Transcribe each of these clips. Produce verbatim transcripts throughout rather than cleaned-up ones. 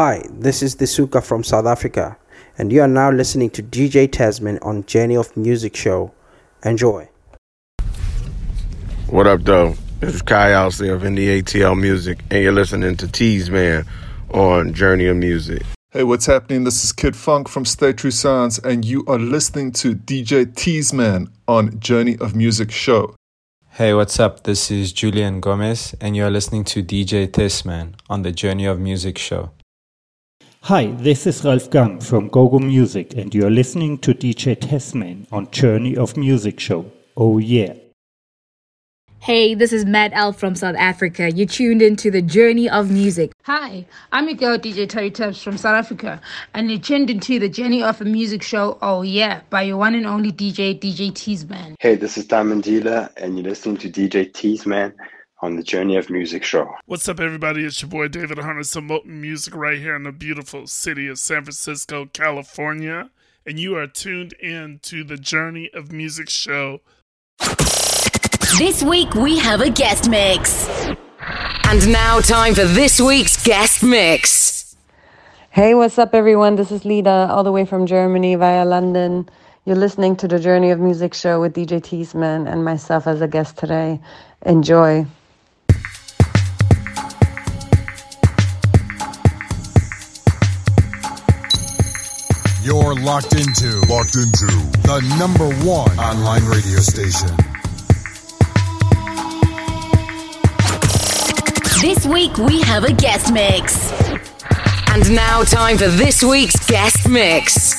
Hi, this is Disuka from South Africa, and you are now listening to D J Thes-Man on Journey of Muziq Show. Enjoy. What up, though? This is Kai Owsley of N D A T L Music, and you're listening to Thes-Man on Journey of Muziq. Hey, what's happening? This is Kid Funk from Stay True Sounds, and you are listening to D J Thes-Man on Journey of Muziq Show. Hey, what's up? This is Julian Gomez, and you are listening to D J Thes-Man on the Journey of Muziq Show. Hi, this is Ralf GUM from GoGo Music, and you are listening to D J Thes-Man on Journey of Muziq Show. Oh yeah. Hey, this is Matt L. from South Africa. You tuned into the Journey of Muziq. Hi, I'm your girl D J Terry Tubbs from South Africa, and you tuned into the Journey of a Muziq Show. Oh yeah, by your one and only DJ DJ Thes-Man. Hey, this is Diamond Dealer, and you're listening to D J Thes-Man on the Journey of Muziq Show. What's up, everybody? It's your boy David Hunter, promoting music right here in the beautiful city of San Francisco, California. And you are tuned in to the Journey of Muziq Show. This week we have a guest mix. And now time for this week's guest mix. Hey, what's up, everyone? This is Lida, all the way from Germany via London. You're listening to the Journey of Muziq Show with D J Thes-Man and myself as a guest today. Enjoy. You're locked into, locked into the number one online radio station. This week we have a guest mix. And now time for this week's guest mix.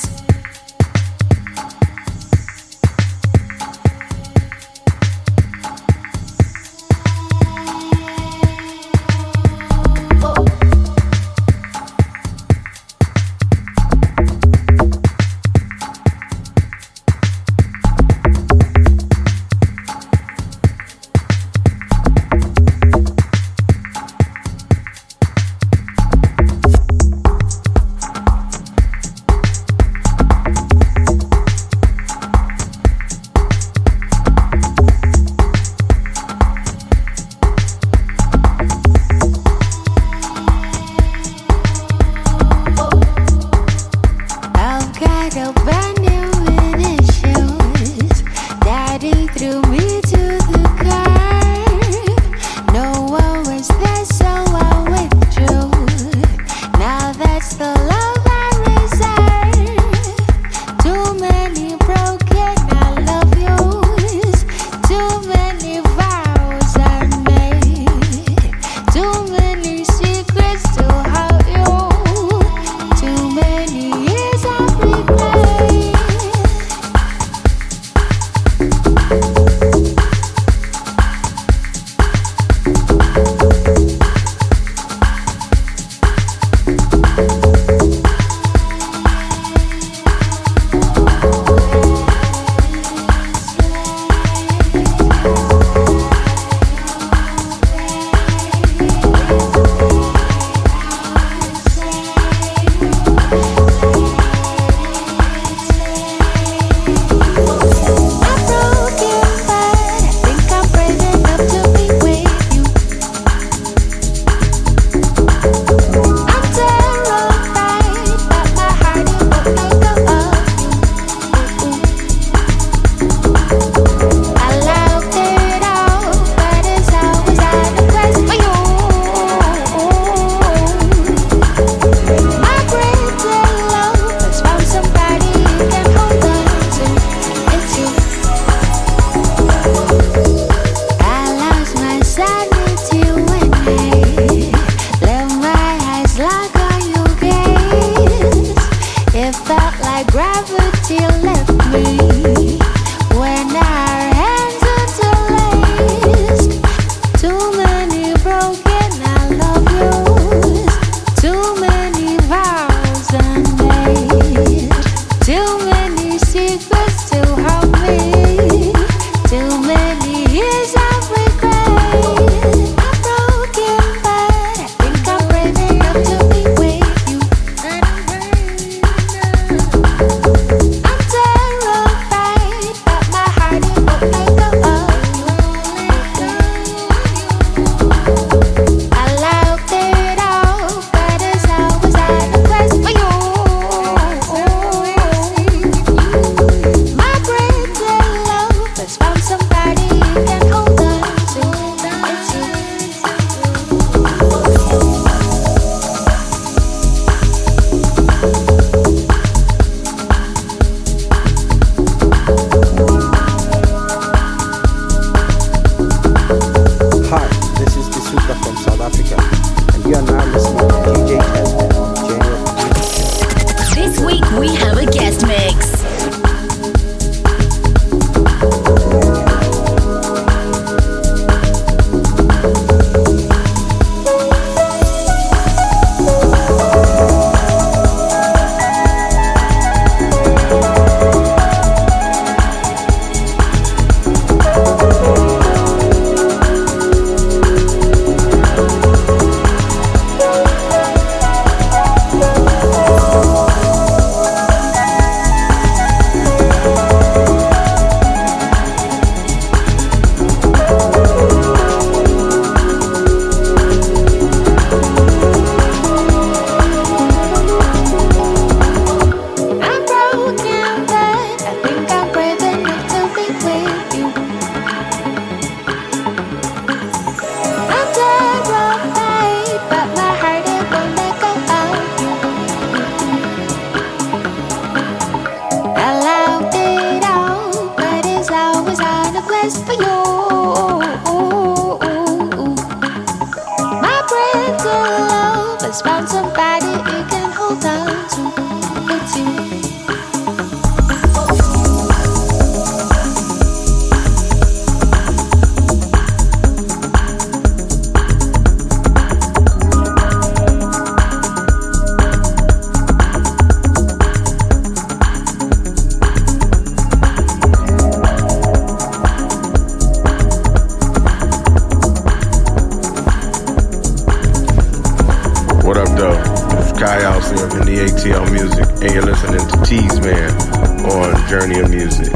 What up, though? It's Kai Owsley of N D A T L Music, and you're listening to Thes-Man on Journey of Music.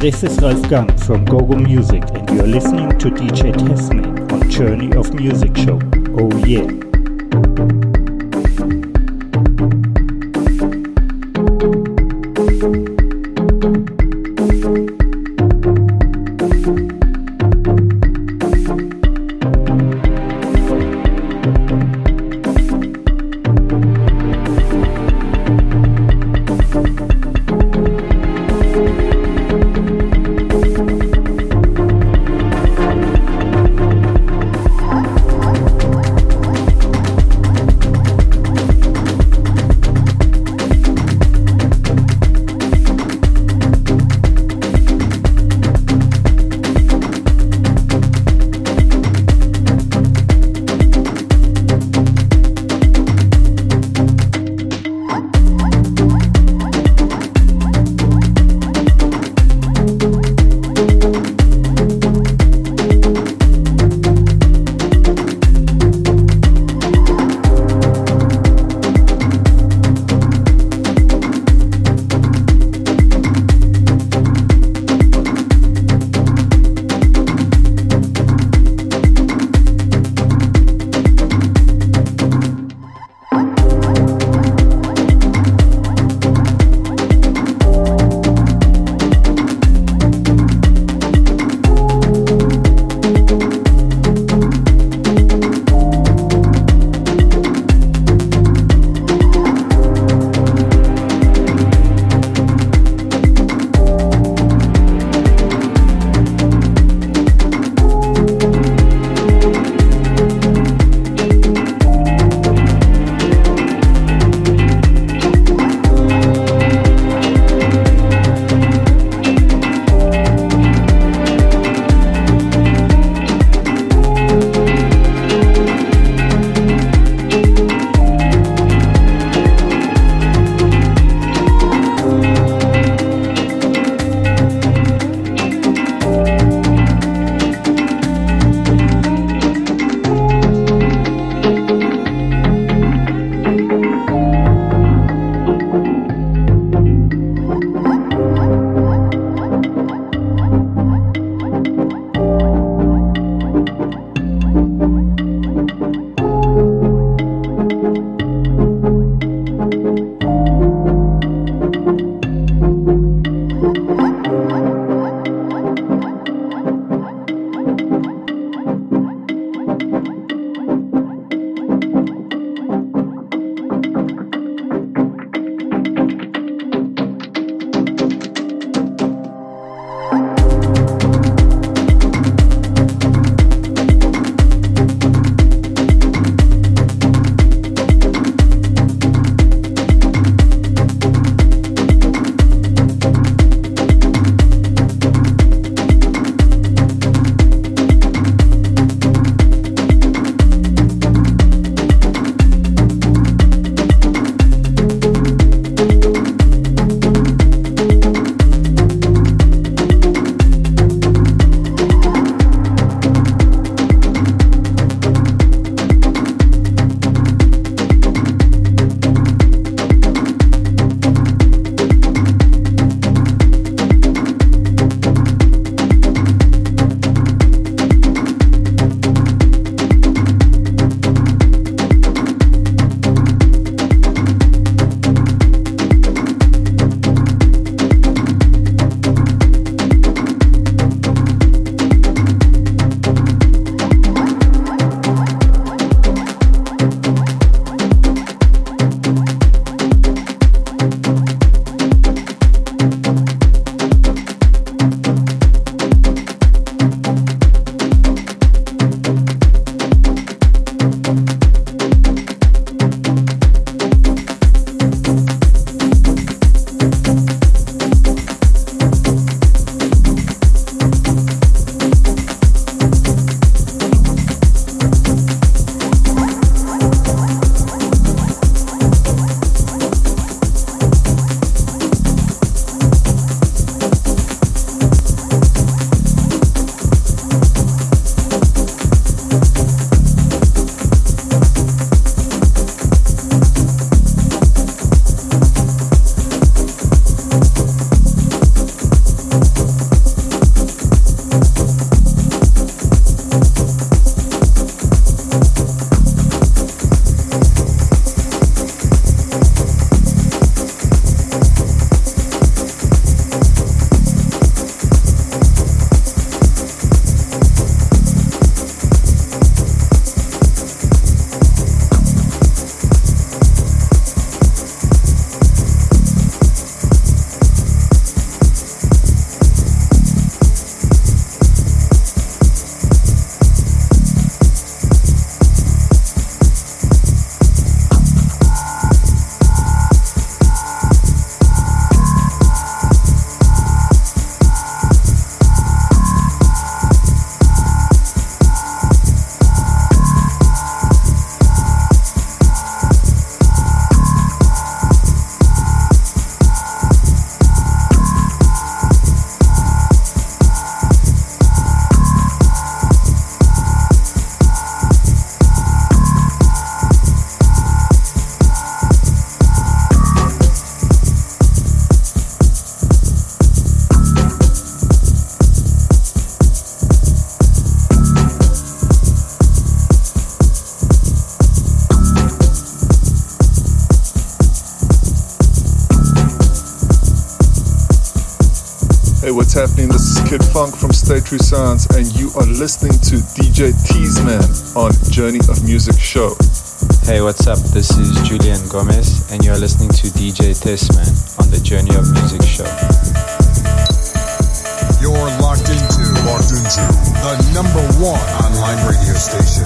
This is Ralf GUM from GoGo Music, and you're listening to D J Thes-Man on Journey of Muziq Show. Oh yeah! happening? This is Kid Funk from Stay True Sounds, and you are listening to D J Thes-Man on Journey of Muziq Show. Hey, what's up? This is Julian Gomez, and you're listening to D J Thes-Man on the Journey of Muziq Show. You're locked into, locked into the number one online radio station.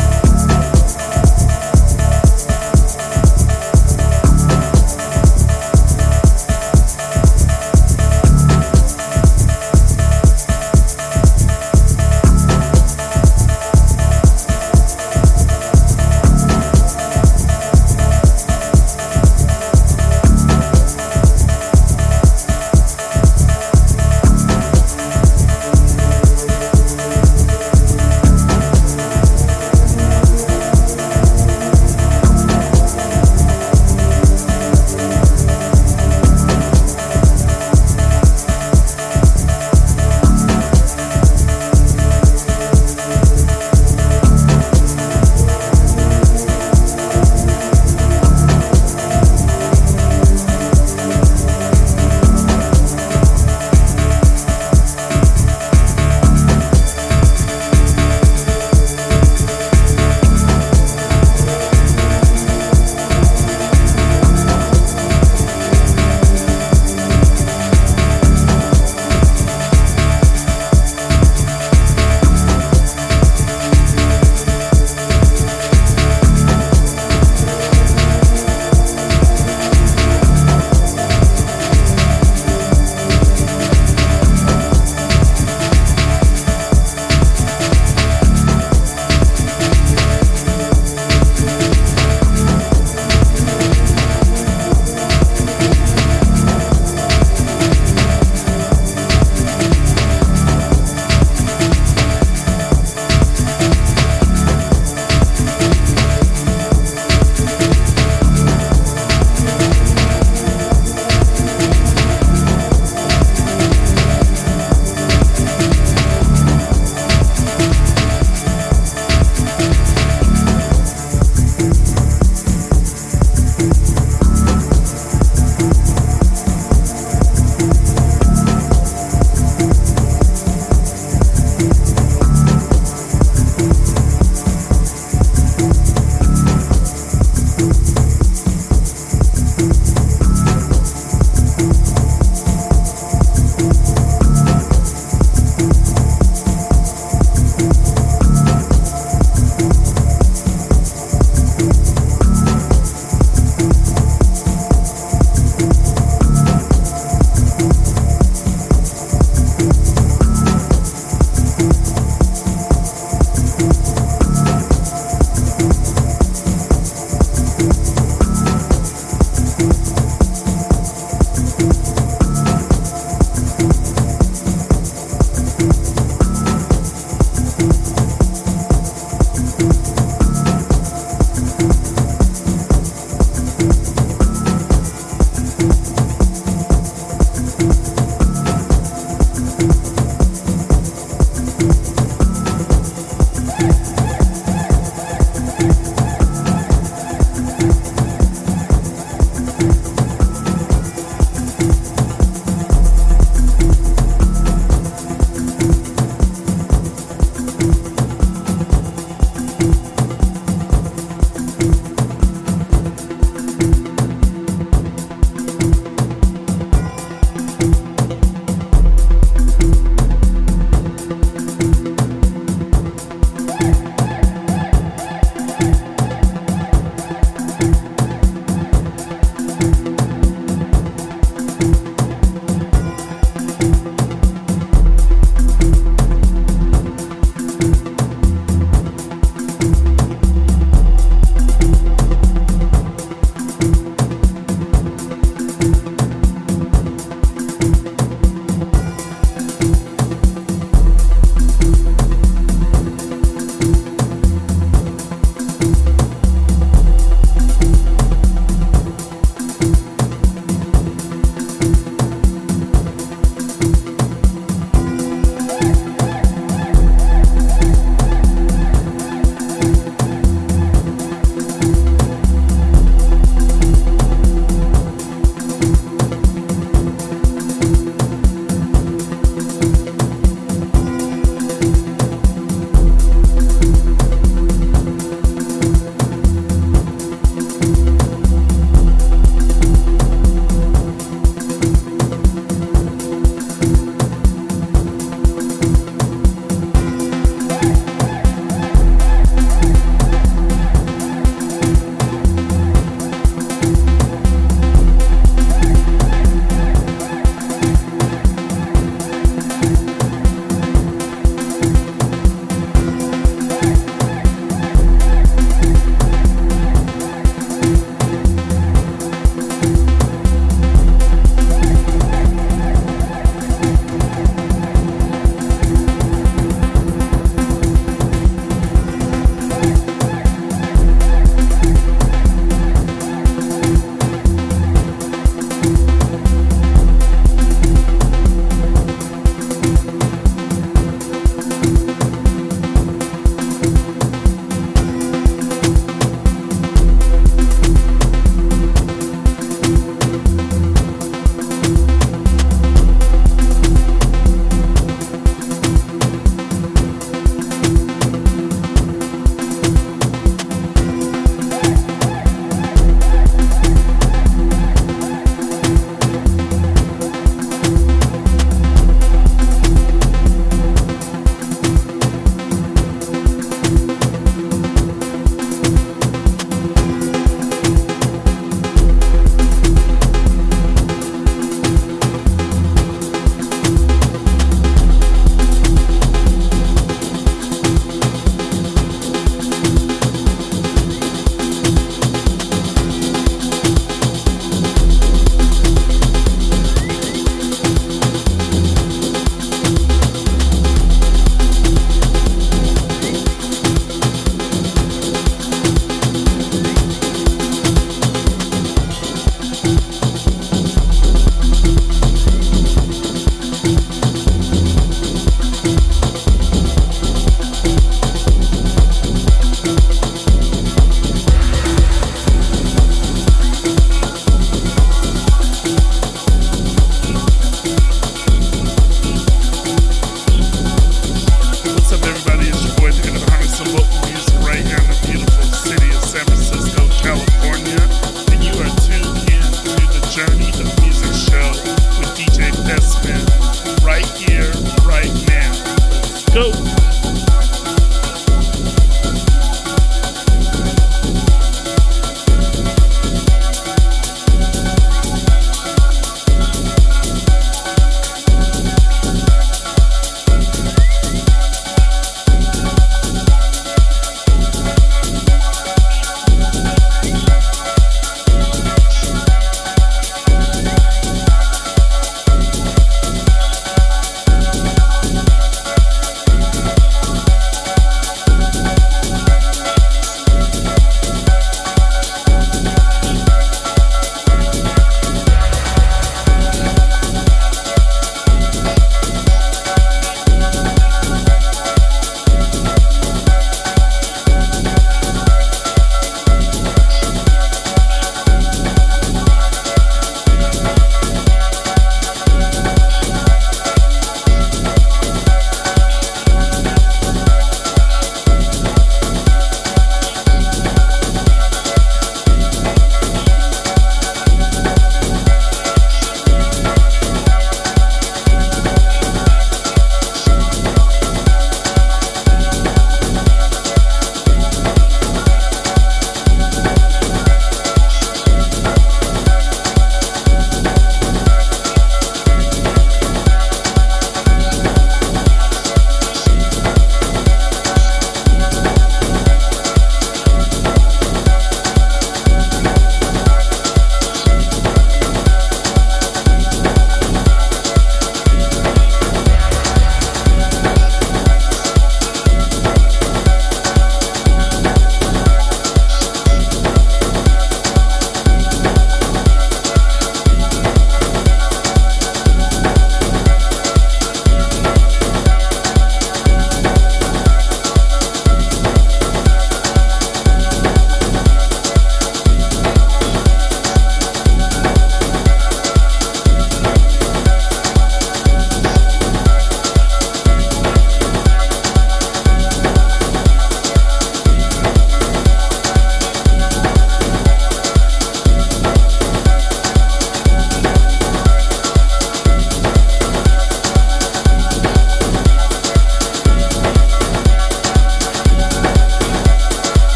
go.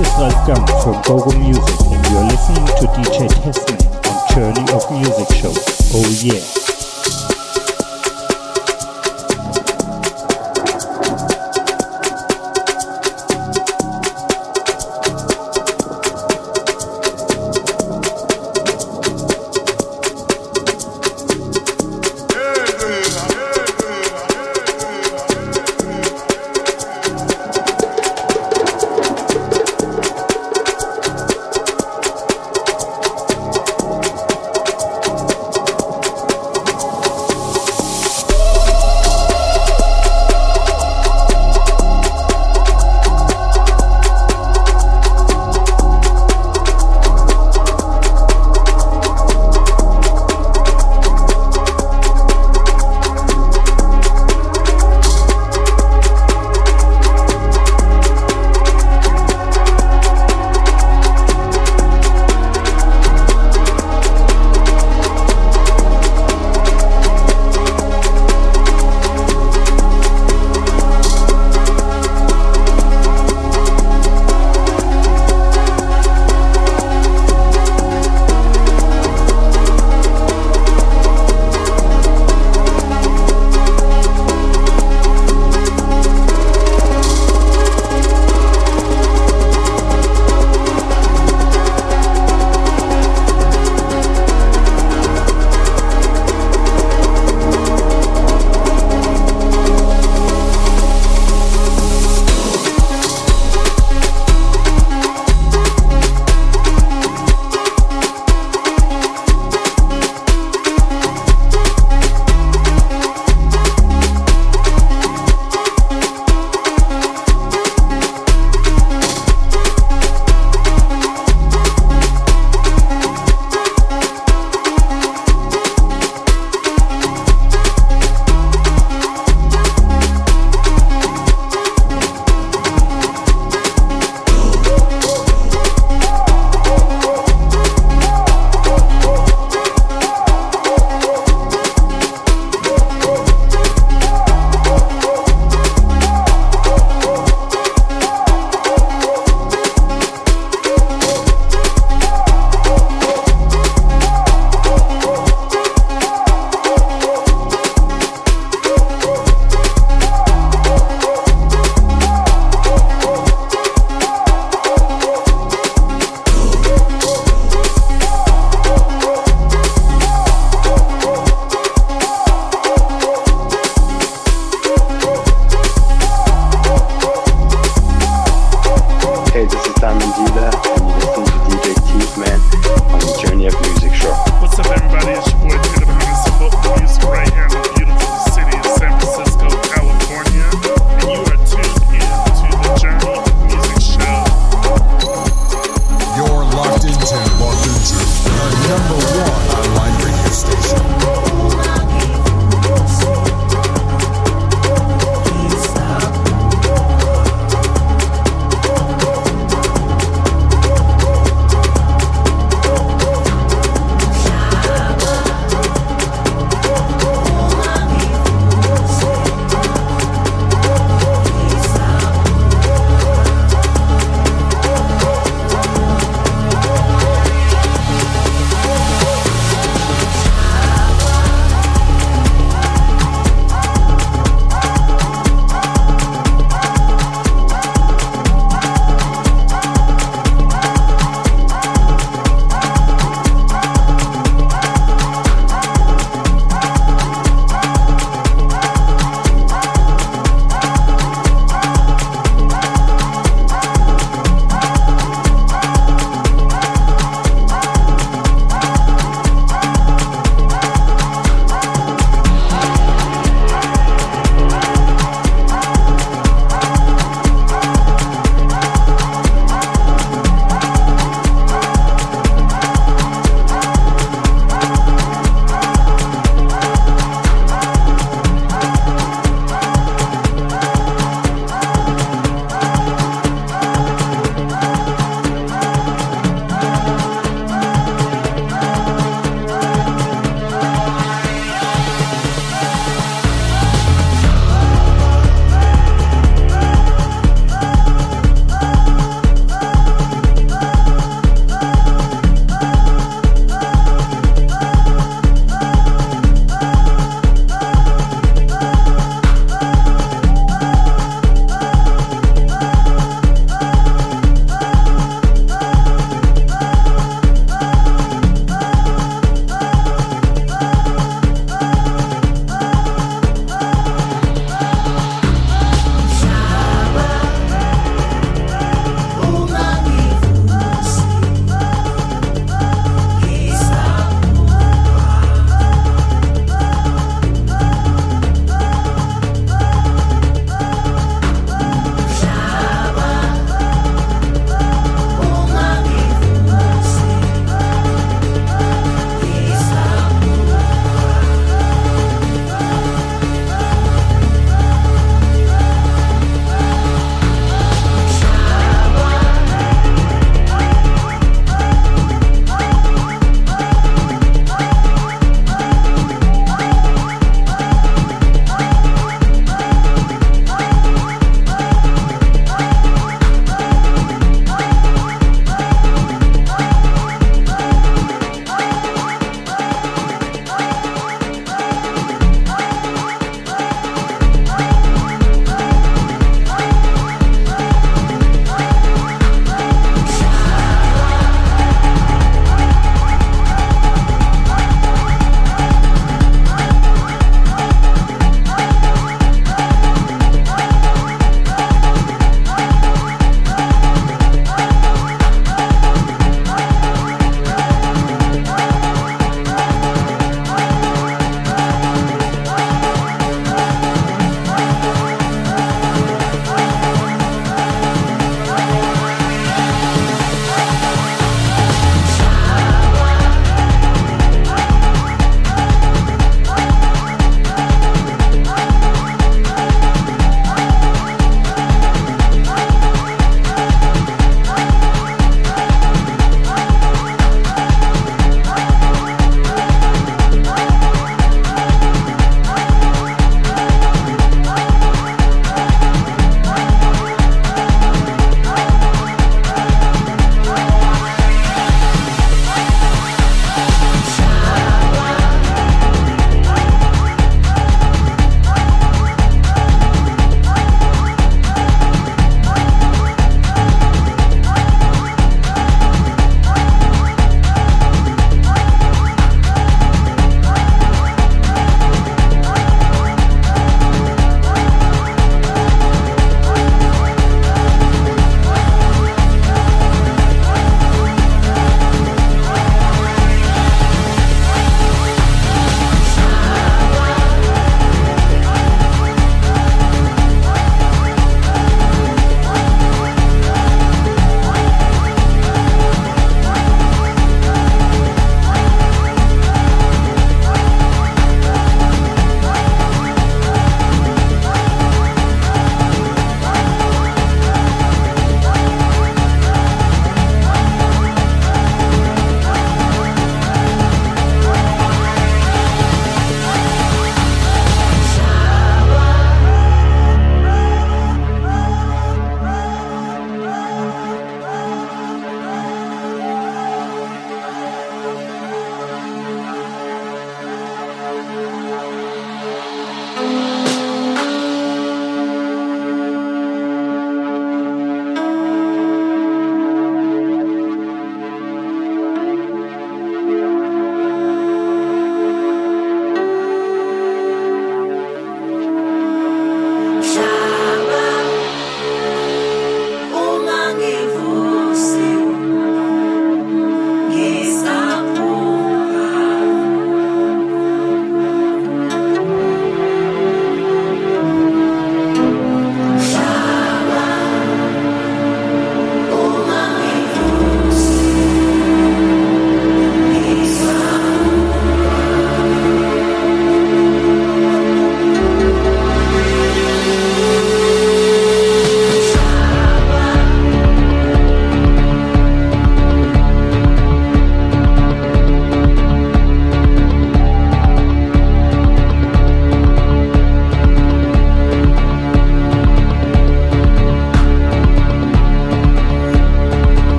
is Ralf GUM from GoGo Music, and you are listening to D J Thes-Man on Journey of Muziq Show. Oh yeah!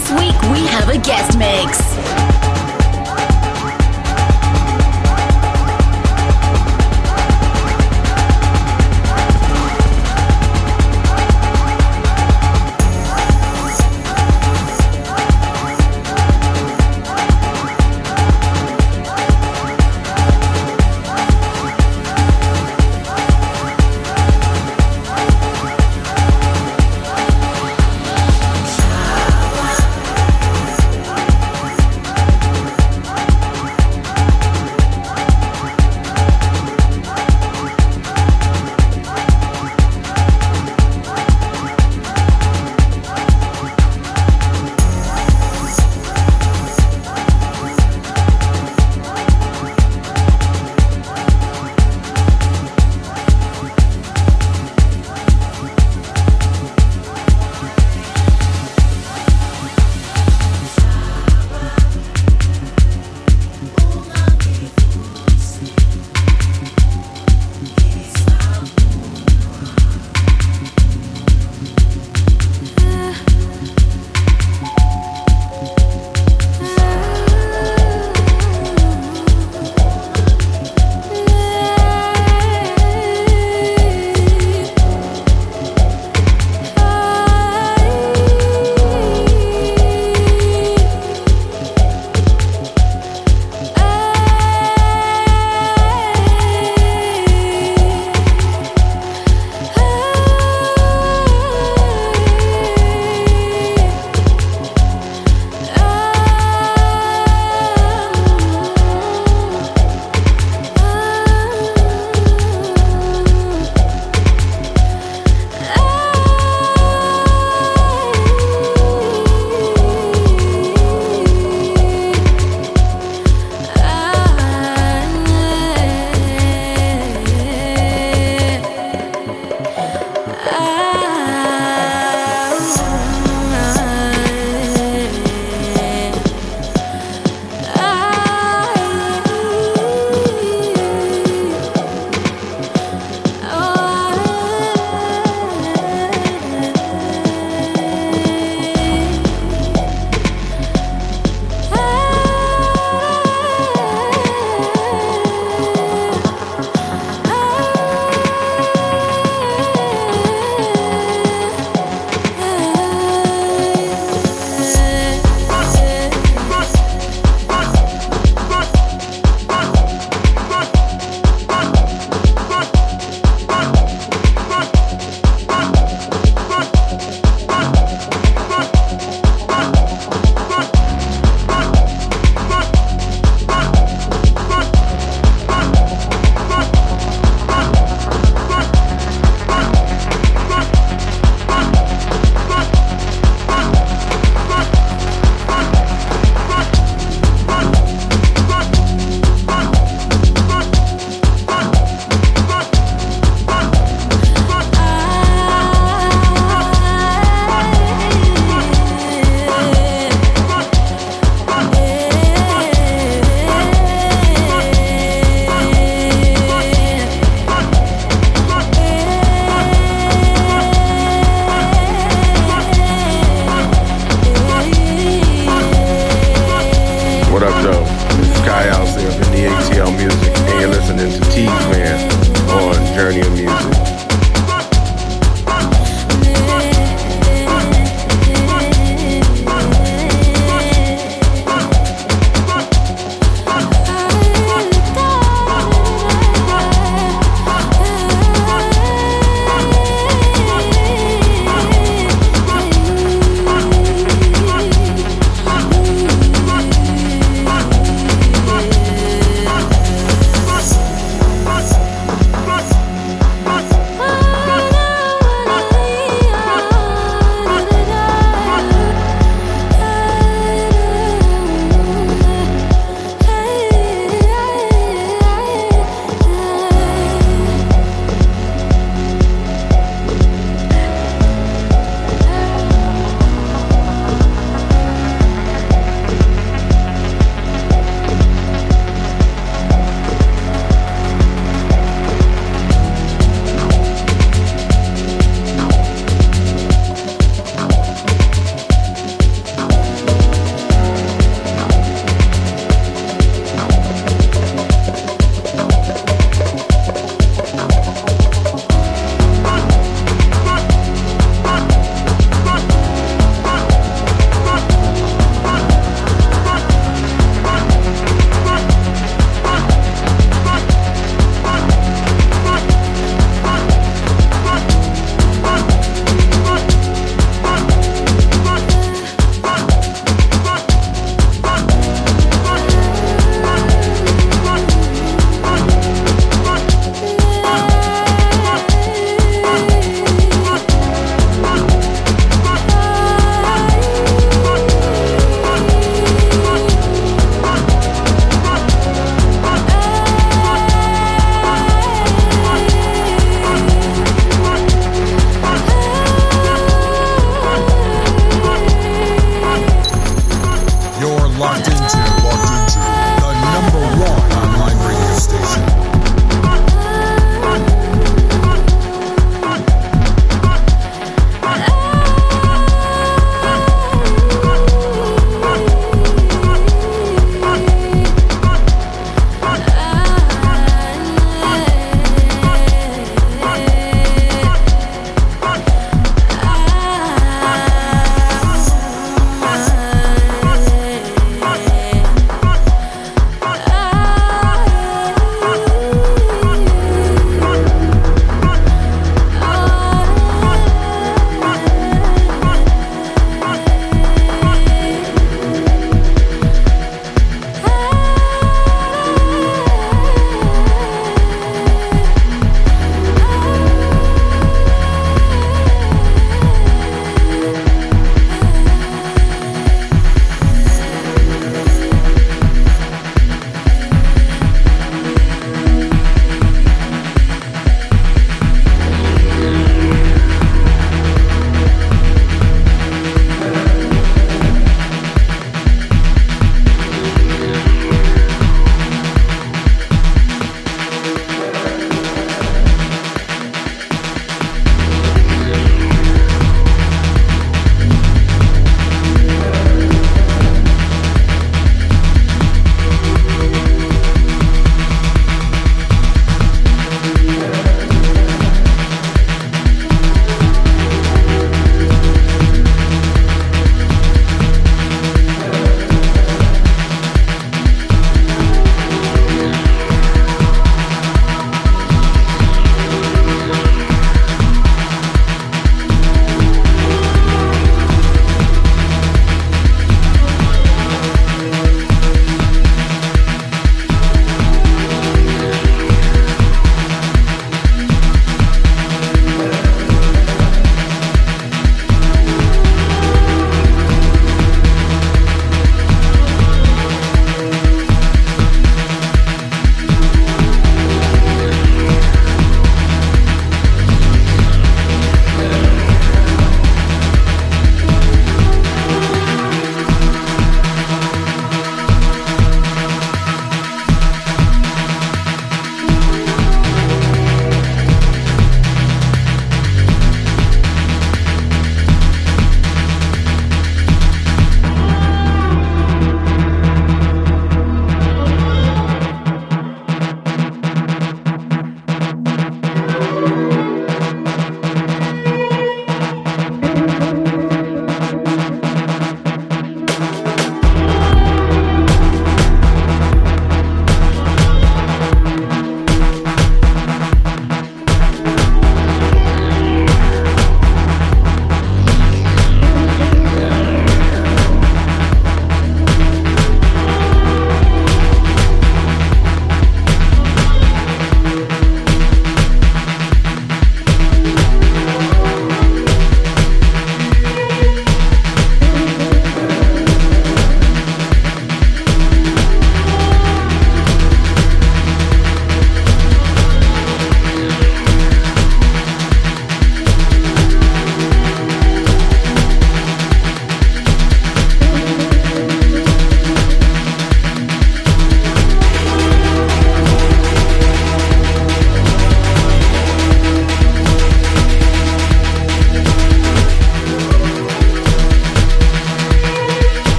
This week we have a guest mix. Bye.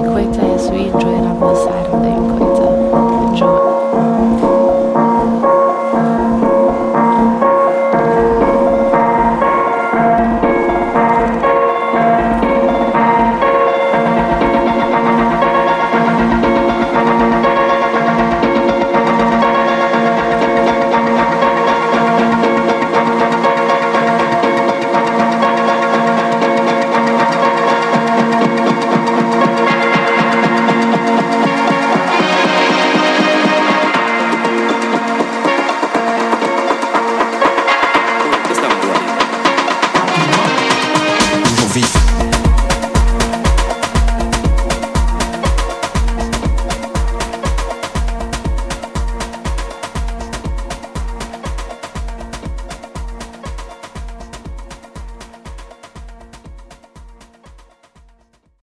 really quickly as we enjoyed on this side of things.